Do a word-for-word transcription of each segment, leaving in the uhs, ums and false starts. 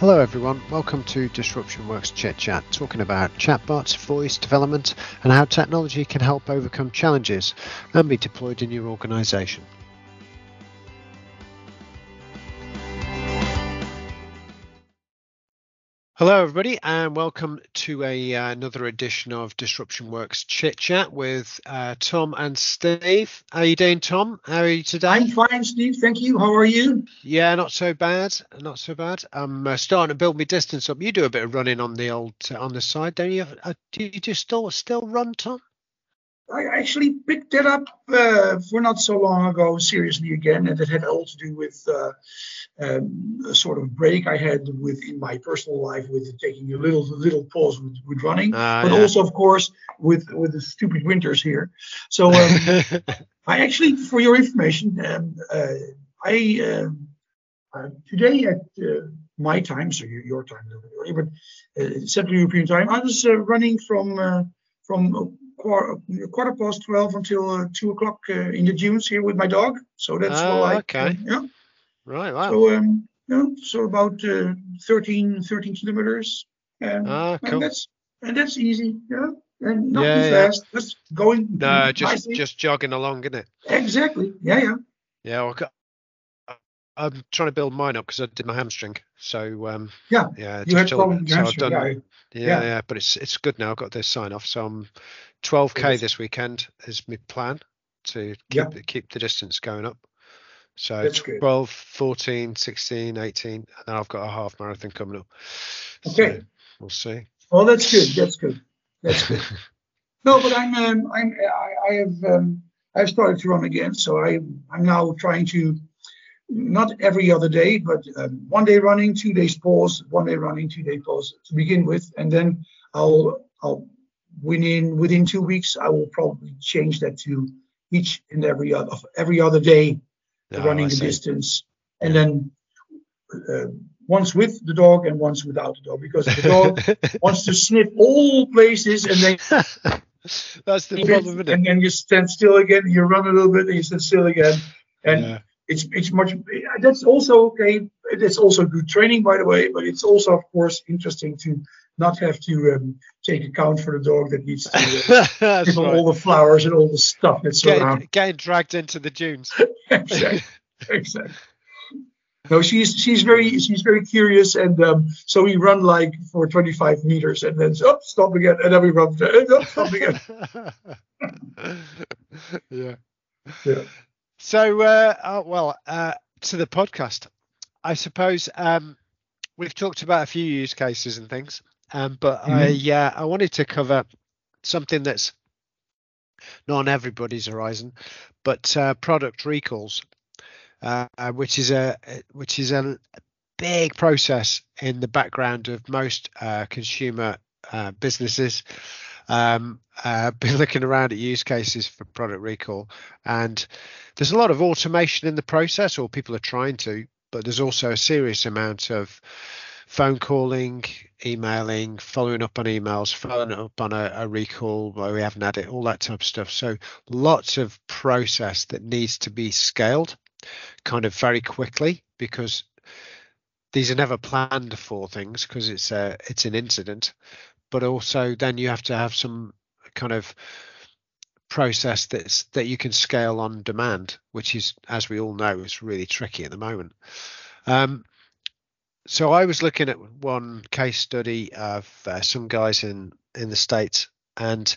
Hello everyone, welcome to Disruption Works Chit Chat, talking about chatbots, voice development and how technology can help overcome challenges and be deployed in your organisation. Hello everybody and welcome to a, uh, another edition of Disruption Works Chit Chat with uh, Tom and Steve. How are you doing, Tom? How are you today? I'm fine, Steve. Thank you. How are you? Yeah, not so bad. Not so bad. I'm uh, starting to build my distance up. You do a bit of running on the old uh, on the side, don't you? Uh, do you just still still run, Tom? I actually picked that up uh, for not so long ago, seriously again, and it had all to do with uh, um, a sort of break I had within my personal life with taking a little little pause with, with running, uh, but yeah. also, of course, with, with the stupid winters here. So um, I actually, for your information, um, uh, I um, uh, today at uh, my time, so your, your time, but uh, Central European time, I was uh, running from uh, from. Uh, Quarter, quarter past twelve until uh, two o'clock uh, in the dunes here with my dog. So that's oh, what I. Okay. Yeah. Right. Wow. So um, yeah, so about uh, thirteen, thirteen kilometers. And, ah, cool. and that's and that's easy. Yeah. And not yeah, too yeah. fast. Just going. No, just nicely. just jogging along, isn't it? Exactly. Yeah. Yeah. Yeah. Okay. I'm trying to build mine up because I did my hamstring. So um, yeah, yeah, you had problem so I've done, yeah. yeah, yeah, but it's it's good now. I've got this sign off, so I'm twelve K this weekend is my plan to keep yeah. keep the distance going up. So that's twelve, good. fourteen, sixteen, eighteen, and then I've got a half marathon coming up. Okay, so we'll see. Well, that's good. That's good. That's good. No, but I'm um, I'm I, I have um, I've started to run again, so I I'm now trying to. Not every other day, but um, one day running, two days pause, one day running, two day pause to begin with, and then I'll I'll within within two weeks I will probably change that to each and every other every other day oh, running I the see. distance, and then uh, once with the dog and once without the dog because the dog wants to sniff all places and then that's the problem, isn't it? And then you stand still again, you run a little bit, and you stand still again, and. Yeah. It's it's much that's also okay. It's also good training, by the way. But it's also, of course, interesting to not have to um, take account for the dog that needs to uh, give right. all the flowers and all the stuff that's getting, around. Getting dragged into the dunes. exactly. Exactly. No, she's she's very she's very curious, and um, so we run like for twenty-five meters, and then oh, stop again, and then we run oh, stop again. yeah. Yeah. So, uh, oh, well, uh, to the podcast, I suppose um, we've talked about a few use cases and things, um, but mm-hmm. I, uh, I wanted to cover something that's not on everybody's horizon, but uh, product recalls, uh, which is a which is a big process in the background of most uh, consumer uh, businesses. Um, uh, been looking around at use cases for product recall, and there's a lot of automation in the process, or people are trying to, but there's also a serious amount of phone calling, emailing, following up on emails, following up on a, a recall where we haven't had it, all that type of stuff. So lots of process that needs to be scaled kind of very quickly, because these are never planned for things, because it's a it's an incident. But also then you have to have some kind of process that's that you can scale on demand, which is, as we all know, is really tricky at the moment. Um, so I was looking at one case study of uh, some guys in, in the States, and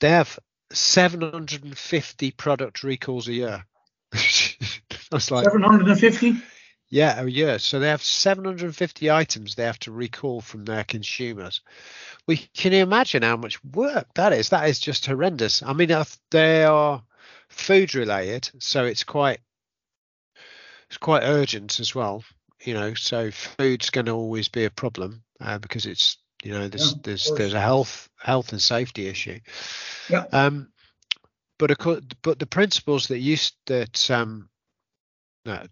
they have seven hundred fifty product recalls a year. I was like, seven hundred fifty? Yeah, a year. So they have seven hundred fifty items they have to recall from their consumers. We can you imagine how much work that is? That is just horrendous. I mean, they are food related, so it's quite it's quite urgent as well. You know, so food's going to always be a problem uh, because it's you know there's yeah, there's there's a health health and safety issue. Yeah. Um, but of course, but the principles that used that um. No,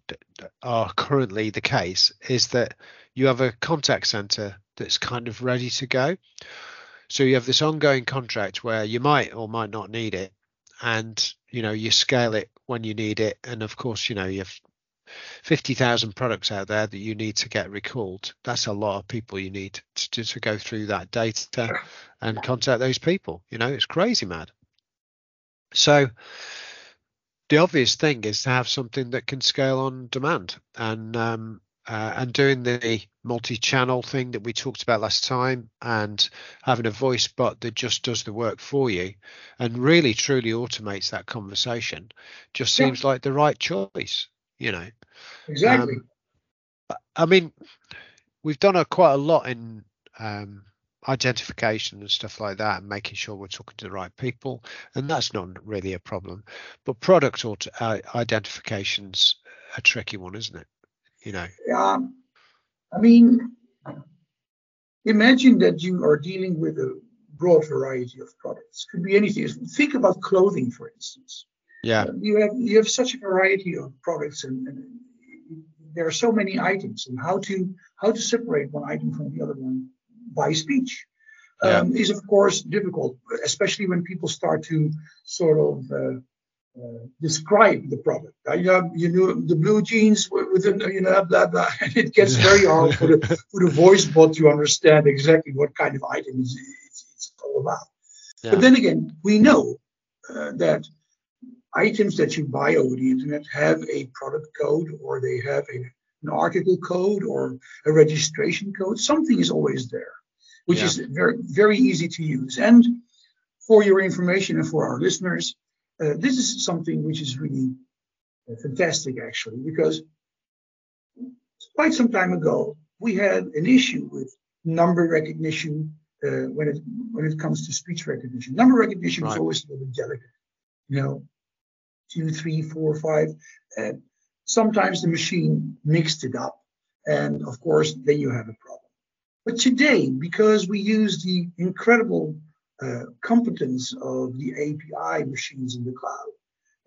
are currently the case is that you have a contact center that's kind of ready to go, so you have this ongoing contract where you might or might not need it, and you know you scale it when you need it, and of course you know you've fifty thousand products out there that you need to get recalled. That's a lot of people you need to, to, to go through that data and contact those people. You know, it's crazy mad. So the obvious thing is to have something that can scale on demand, and um, uh, and doing the multi-channel thing that we talked about last time, and having a voice bot that just does the work for you and really truly automates that conversation just seems yeah. like the right choice, you know. Exactly. Um, I mean, we've done a, quite a lot in um, identification and stuff like that, and making sure we're talking to the right people, and that's not really a problem. But product auto, uh, identification's a tricky one, isn't it? You know. Yeah. I mean, imagine that you are dealing with a broad variety of products. Could be anything. Think about clothing, for instance. Yeah. Uh, you have you have such a variety of products, and, and there are so many items, and how to how to separate one item from the other one by speech um, yeah. is of course difficult, especially when people start to sort of uh, uh, describe the product. Uh, you know, you know, the blue jeans with the, you know, blah blah. And it gets very hard for the for the voice bot to understand exactly what kind of item it's, it's all about. Yeah. But then again, we know uh, that items that you buy over the internet have a product code, or they have a, an article code, or a registration code. Something is always there, which yeah. is very, very easy to use. And for your information and for our listeners, uh, this is something which is really uh, fantastic, actually, because quite some time ago, we had an issue with number recognition uh, when it when it comes to speech recognition. Number recognition right. is always a little bit delicate, you know. Two, three, four, five. And sometimes the machine mixed it up, and of course, then you have a problem. But today, because we use the incredible uh, competence of the A P I machines in the cloud,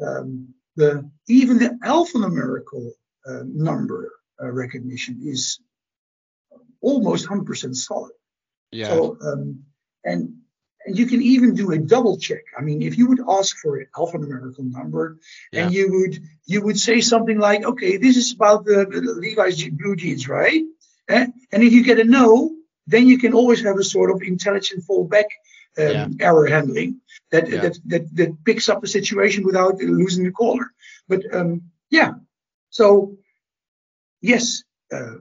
um, the even the alphanumerical uh, number uh, recognition is almost one hundred percent solid. Yeah. So um, and. And you can even do a double check. I mean, if you would ask for an alphanumerical number, yeah. and you would you would say something like, "Okay, this is about the, the Levi's blue jeans, right?" And, and if you get a no, then you can always have a sort of intelligent fallback um, yeah. error handling that, yeah. that that that picks up the situation without losing the caller. But um, yeah, so yes, uh,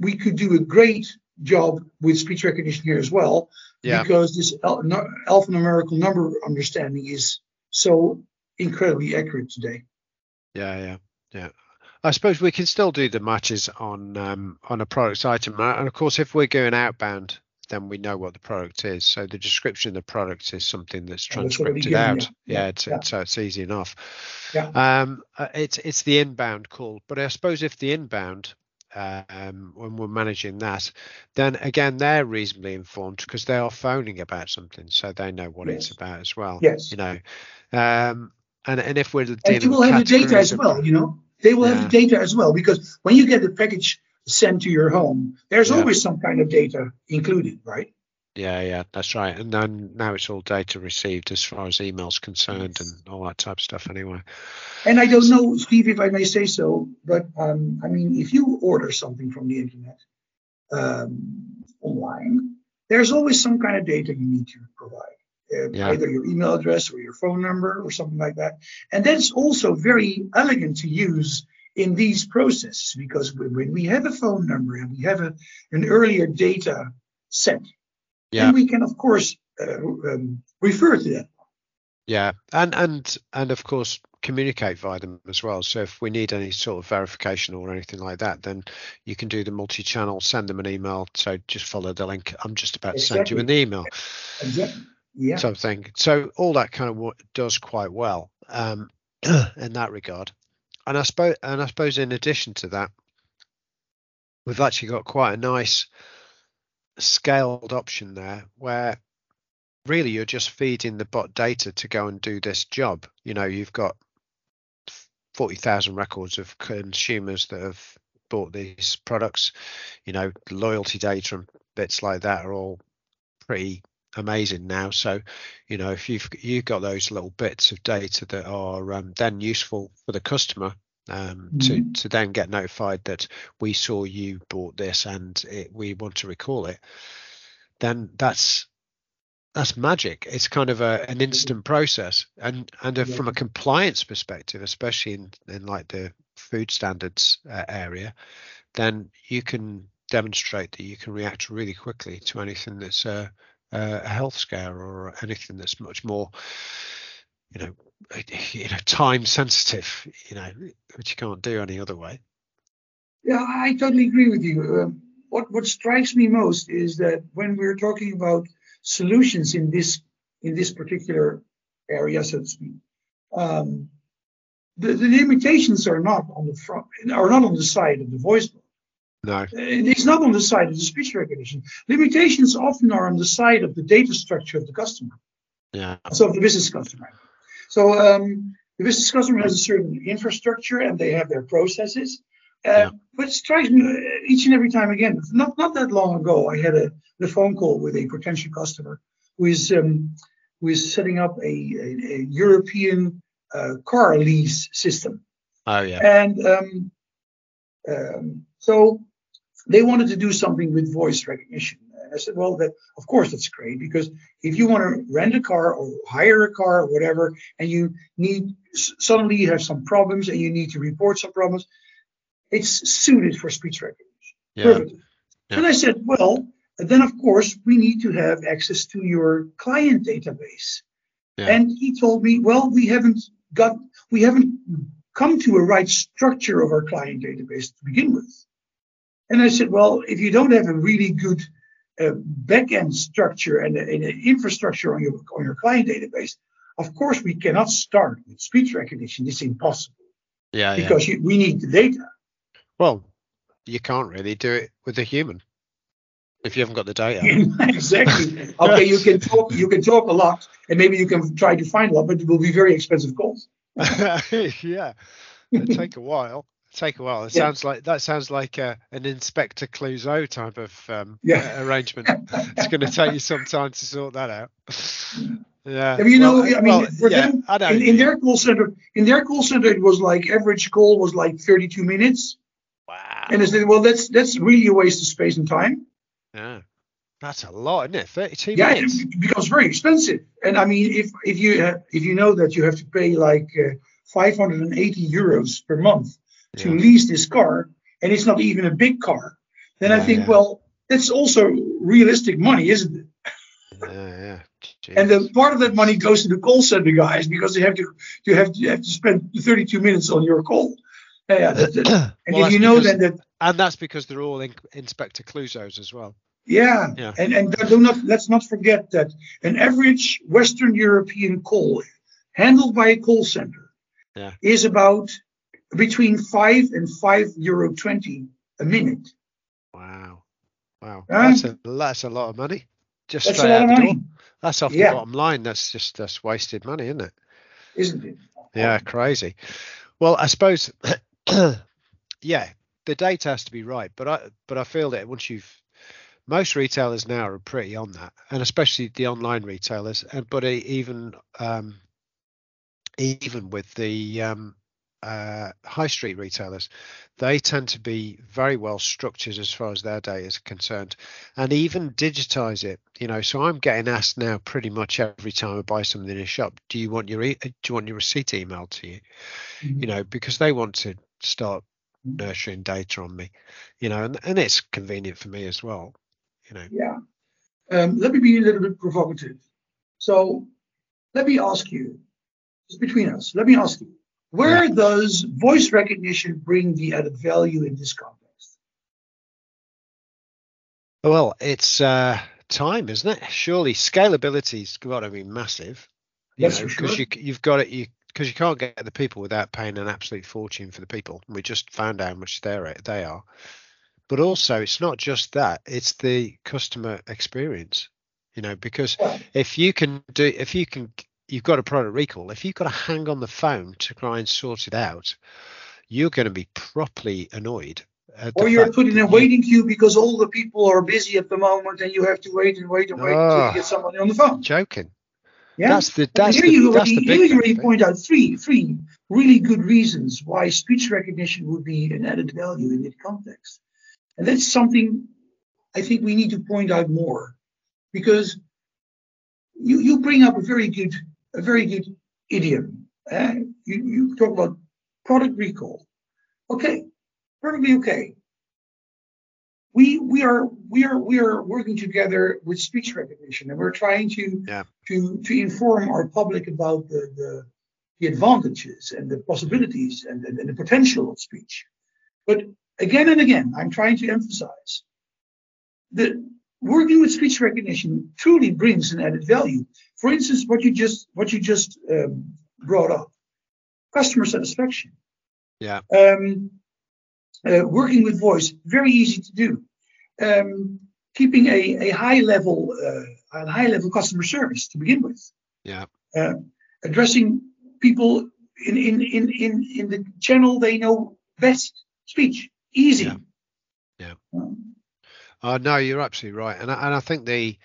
we could do a great job with speech recognition here as well. Yeah. Because this alphanumerical number understanding is so incredibly accurate today. Yeah, yeah, yeah. I suppose we can still do the matches on um, on a product item, and of course, if we're going outbound, then we know what the product is. So the description of the product is something that's transcripted out. Yeah, it's, yeah. so it's easy enough. Yeah. Um, it's it's the inbound call, but I suppose if the inbound um when we're managing that, then again they're reasonably informed because they are phoning about something, so they know what yes. it's about as well. Yes, you know, um and, and if we're dealing and you will with have the data as well, you know, they will yeah. have the data as well, because when you get the package sent to your home, there's yeah. always some kind of data included, right? Yeah, yeah, that's right. And then now it's all data received as far as emails concerned yes. and all that type of stuff anyway. And I don't know, Steve, if I may say so, but um, I mean, if you order something from the internet um, online, there's always some kind of data you need to provide, uh, yeah. either your email address or your phone number or something like that. And that's also very elegant to use in these processes, because when we have a phone number and we have a, an earlier data set, yeah. and we can, of course, uh, um, refer to that. Yeah, and and and of course, communicate via them as well. So if we need any sort of verification or anything like that, then you can do the multi-channel, send them an email. So just follow the link. I'm just about exactly. to send you an email. Exactly. Yeah. Something. So all that kind of does quite well um, in that regard. And I suppose, and I suppose, in addition to that, we've actually got quite a nice scaled option there where really you're just feeding the bot data to go and do this job. You know, you've got forty thousand records of consumers that have bought these products. You know, loyalty data and bits like that are all pretty amazing now. So, you know, if you've you've got those little bits of data that are um, then useful for the customer, um, mm. to, to then get notified that we saw you bought this and it, we want to recall it, then that's that's magic. It's kind of a, an instant process. And, and a, yeah. from a compliance perspective, especially in, in like the food standards uh, area, then you can demonstrate that you can react really quickly to anything that's a, a health scare or anything that's much more, you know, you know, time sensitive, you know, which you can't do any other way. Yeah, I totally agree with you. Um, what what strikes me most is that when we're talking about solutions in this in this particular area, so to speak, um, the, the limitations are not on the front, are not on the side of the voicebot. No, it's not on the side of the speech recognition. Limitations often are on the side of the data structure of the customer. Yeah. So of the business customer. So um, the business customer has a certain infrastructure and they have their processes. Uh, yeah. But it strikes me each and every time again, not not that long ago, I had a, a phone call with a potential customer who is um, who is setting up a, a, a European uh, car lease system. Oh yeah. And um, um, so they wanted to do something with voice recognition. And I said, well, that of course that's great, because if you want to rent a car or hire a car or whatever, and you need suddenly you have some problems and you need to report some problems, it's suited for speech recognition. Yeah. Perfectly. Yeah. And I said, well, then of course we need to have access to your client database. Yeah. And he told me, well, we haven't got, we haven't come to a right structure of our client database to begin with. And I said, well, if you don't have a really good uh, back-end structure and an infrastructure on your on your client database, of course we cannot start with speech recognition. It's impossible. Yeah. Because yeah. You, we need the data. Well, you can't really do it with a human if you haven't got the data. Exactly. Okay, you can talk. You can talk a lot, and maybe you can try to find a lot, but it will be very expensive calls. Yeah, it'll take a while. Take a while. It yeah. sounds like that sounds like a, an Inspector Clouseau type of um, yeah. arrangement. It's going to take you some time to sort that out. Yeah. I mean, you well, know, I mean, well, for yeah, them, I know. In, in their call center, in their call center, it was like average call was like thirty-two minutes. Wow. And I said, well, that's that's really a waste of space and time. Yeah. That's a lot, isn't it? Thirty-two yeah, minutes. Yeah, it becomes very expensive. And I mean, if if you uh, if you know that you have to pay like uh, five hundred eighty euros per month. Yeah. To lease this car, and it's not even a big car, then yeah, I think, yeah. well, that's also realistic money, isn't it? Yeah, yeah. And then part of that money goes to the call center guys, because they have to you have to, you have to spend thirty-two minutes on your call. Yeah, that, that, and well, if you know because, then that, and that's because they're all in, Inspector Clouseaus as well. Yeah, yeah. and and do not let's not forget that an average Western European call handled by a call center yeah. is about between five and five euro twenty a minute. Wow, wow, um, that's a that's a lot of money. Just that's straight out the door. That's off yeah. the bottom line. That's just that's wasted money, isn't it? Isn't it? Yeah, crazy. Well, I suppose, yeah, the data has to be right, but I but I feel that once you've most retailers now are pretty on that, and especially the online retailers, and but even um, even with the um, uh high street retailers, they tend to be very well structured as far as their data is concerned, and even digitize it, you know. So I'm getting asked now pretty much every time I buy something in a shop, do you want your e- do you want your receipt emailed to you? Mm-hmm. You know, because they want to start nurturing data on me, you know, and, and it's convenient for me as well, you know. Yeah. Um let me be a little bit provocative. So let me ask you, just between us, let me ask you, where yeah. does voice recognition bring the added value in this context? Well, it's uh, time, isn't it? Surely scalability's got to be massive. Yes, because sure. you, you've got it. You because you can't get the people without paying an absolute fortune for the people. We just found out how much they're they are. But also, it's not just that; it's the customer experience. You know, because yeah. if you can do, if you can. You've got a product recall. If you've got to hang on the phone to try and sort it out, you're going to be properly annoyed. Or you're put in a waiting queue because all the people are busy at the moment, and you have to wait and wait and wait oh, until you get somebody on the phone. Joking. Yeah. That's the that's the, that's the big thing. Here you already point out three three really good reasons why speech recognition would be an added value in that context. And that's something I think we need to point out more, because you, you bring up a very good, a very good idiom. Eh? You, you talk about product recall. Okay, perfectly okay. We we are we are we are working together with speech recognition, and we're trying to yeah. to to inform our public about the the, the advantages and the possibilities and, and, and the potential of speech. But again and again, I'm trying to emphasize that working with speech recognition truly brings an added value. For instance, what you just what you just um, brought up, customer satisfaction. Yeah. Um, Uh, working with voice, very easy to do. Um, keeping a, a high level, uh, a high level customer service to begin with. Yeah. Uh, addressing people in in, in in in the channel they know best. Speech, easy. Yeah. Yeah. Um, uh, no, you're absolutely right, and I, and I think the,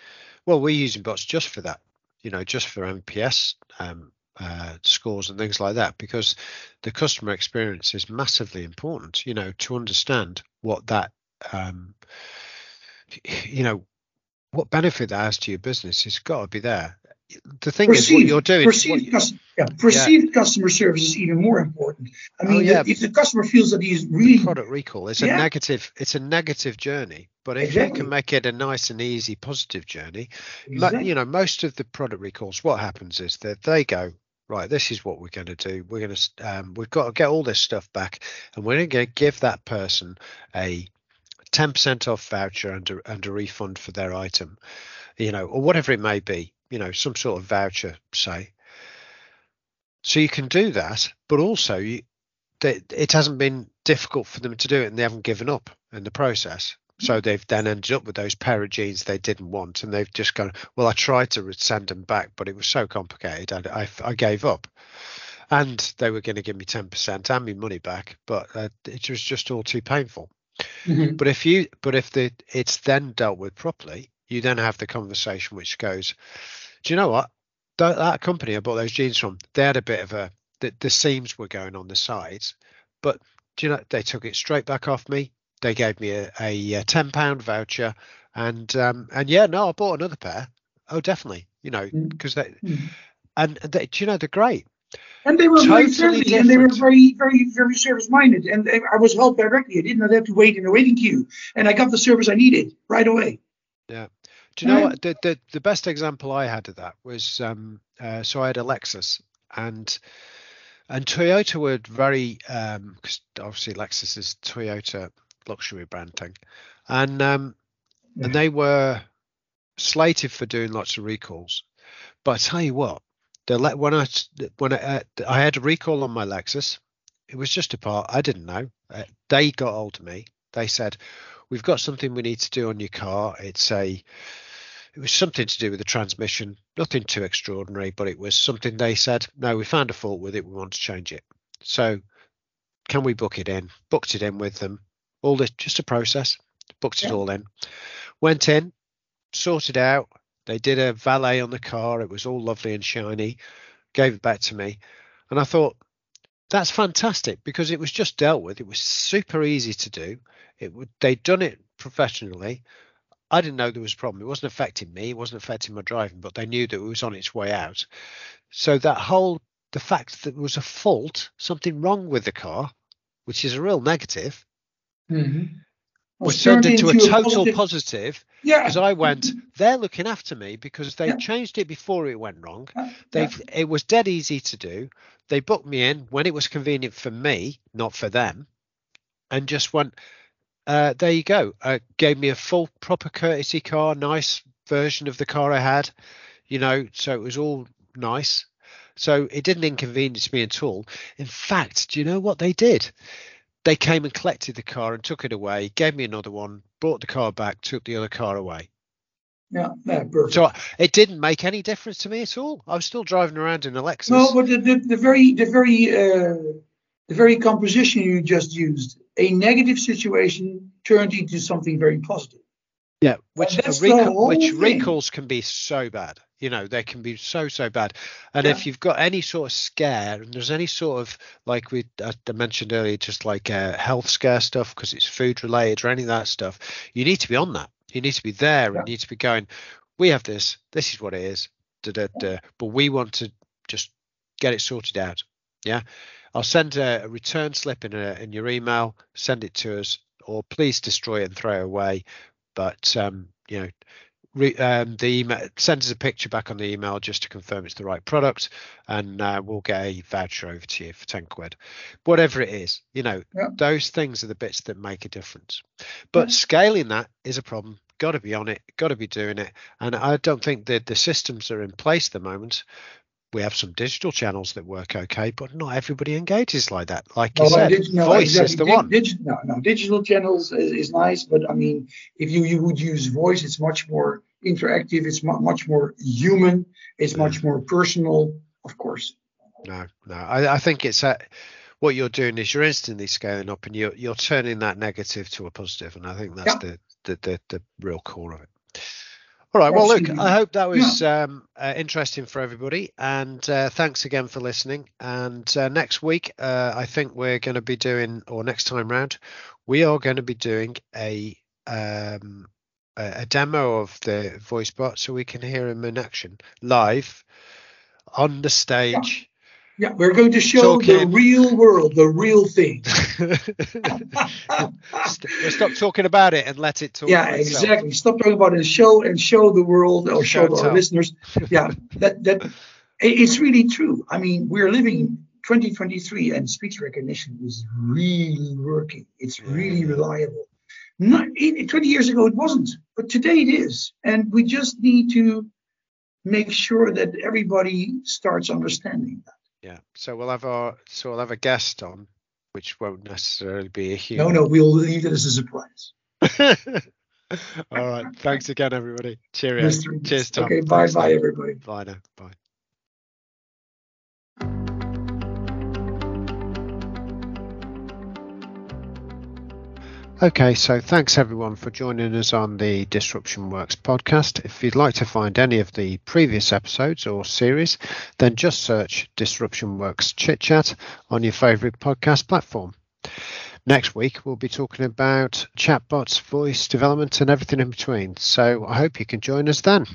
well, we're using bots just for that, you know, just for M P S. Um, Uh, scores and things like that, because the customer experience is massively important, you know, to understand what that, um, you know, what benefit that has to your business. It's got to be there. The thing perceived, is, what you're doing. Perceived, what you, yeah, perceived yeah. customer service is even more important. I mean, oh, yeah, the, if the customer feels that he's really product recall, it's yeah. a negative. It's a negative journey. But if exactly. you can make it a nice and easy, positive journey, exactly. like, you know, most of the product recalls, what happens is that they go, right, this is what we're going to do. We're going to, um, we've got to get all this stuff back, and we're going to give that person a ten percent off voucher and a, and a refund for their item, you know, or whatever it may be, you know, some sort of voucher, say. So you can do that, but also you, they, it hasn't been difficult for them to do it, and they haven't given up in the process. So they've then ended up with those pair of jeans they didn't want, and they've just gone, well, I tried to send them back, but it was so complicated, and I, I gave up. And they were going to give me ten percent and my money back, but uh, it was just all too painful. Mm-hmm. But if you, but if the it's then dealt with properly, you then have the conversation which goes, do you know what? That, that company I bought those jeans from, they had a bit of a, the, the seams were going on the sides, but do you know, they took it straight back off me. They gave me a, a, a ten pound voucher, and um, and yeah, no, I bought another pair. Oh, definitely, you know, because they mm. and they, you know, they're great. And they were totally very friendly, and they were very, very, very service minded. And I was helped directly. I didn't have to wait in a waiting queue, and I got the service I needed right away. Yeah. Do you know um, what the, the the best example I had of that was? Um, uh, so I had a Lexus, and. And Toyota were very, because um, obviously Lexus is Toyota. Luxury brand thing, and um yeah. and they were slated for doing lots of recalls, but I tell you what, they let when I when I, uh, I had a recall on my Lexus. It was just a part I didn't know. Uh, they got hold of me. They said, we've got something we need to do on your car. It's a it was something to do with the transmission, nothing too extraordinary, but it was something. They said, no, we found a fault with it, we want to change it, so can we book it in? Booked it in with them. All this, just a process, booked it yeah. all in, went in, sorted out. They did a valet on the car. It was all lovely and shiny, gave it back to me. And I thought, that's fantastic, because it was just dealt with. It was super easy to do. It would, they'd done it professionally. I didn't know there was a problem. It wasn't affecting me. It wasn't affecting my driving, but they knew that it was on its way out. So that whole, the fact that there was a fault, something wrong with the car, which is a real negative, Mm-hmm. was turned into, into a total a positive, positive yeah. because I went, they're looking after me, because they yeah. changed it before it went wrong. Yeah. They've yeah. It was dead easy to do. They booked me in when it was convenient for me, not for them, and just went, uh, there you go. Uh, gave me a full proper courtesy car, nice version of the car I had, you know, so it was all nice. So it didn't inconvenience me at all. In fact, do you know what they did? They came and collected the car and took it away, gave me another one, brought the car back, took the other car away. Yeah, yeah, perfect. So it didn't make any difference to me at all. I was still driving around in a Lexus. No, but the, the, the very, the very, uh, the very composition you just used, a negative situation turned into something very positive. Yeah, which, a recall, which recalls can be so bad. you know, they can be so, so bad. And yeah. if you've got any sort of scare, and there's any sort of, like we I mentioned earlier, just like uh, health scare stuff, because it's food related or any of that stuff, you need to be on that. You need to be there. Yeah. You need to be going, we have this. This is what it is. Da, da, da. But we want to just get it sorted out. Yeah. I'll send a, a return slip in, a, in your email. Send it to us, or please destroy it and throw it away. But, um, you know, re, um, the email, send us a picture back on the email just to confirm it's the right product. And uh, we'll get a voucher over to you for ten quid. Whatever it is, you know, yeah. those things are the bits that make a difference. But yeah. scaling that is a problem. Got to be on it, got to be doing it. And I don't think that the systems are in place at the moment. We have some digital channels that work okay, but not everybody engages like that. Like you no, said, did, no, voice exactly. is the did, one. Did, no, no, digital channels is, is nice, but I mean, if you, you would use voice, it's much more interactive, it's mu- much more human, it's yeah. much more personal, of course. No, no, I, I think it's that. What you're doing is you're instantly scaling up, and you're you're turning that negative to a positive, and I think that's yeah. the. The, the the real core of it. All right, well, look, I hope that was yeah. um uh, interesting for everybody, and uh, thanks again for listening. And uh, next week uh, I think we're going to be doing, or next time round, we are going to be doing a um a, a demo of the voicebot, so we can hear him in action live on the stage. yeah. Yeah, we're going to show talking. the real world, the real thing. Stop talking about it and let it talk. Yeah, exactly. Stop talking about it and show and show the world, or show, show our listeners. Yeah, that that it's really true. I mean, we're living twenty twenty-three, and speech recognition is really working. It's really reliable. Not twenty years ago it wasn't, but today it is, and we just need to make sure that everybody starts understanding that. Yeah, so we'll have our so we'll have a guest on, which won't necessarily be a human. No, no, we'll leave it as a surprise. All right, thanks again, everybody. Cheers, cheers, Tom. Okay, bye, bye, everybody. Bye now, bye. Okay, so thanks everyone for joining us on the Disruption Works podcast. If you'd like to find any of the previous episodes or series, then just search Disruption Works Chit Chat on your favourite podcast platform. Next week, we'll be talking about chatbots, voice development, and everything in between. So I hope you can join us then.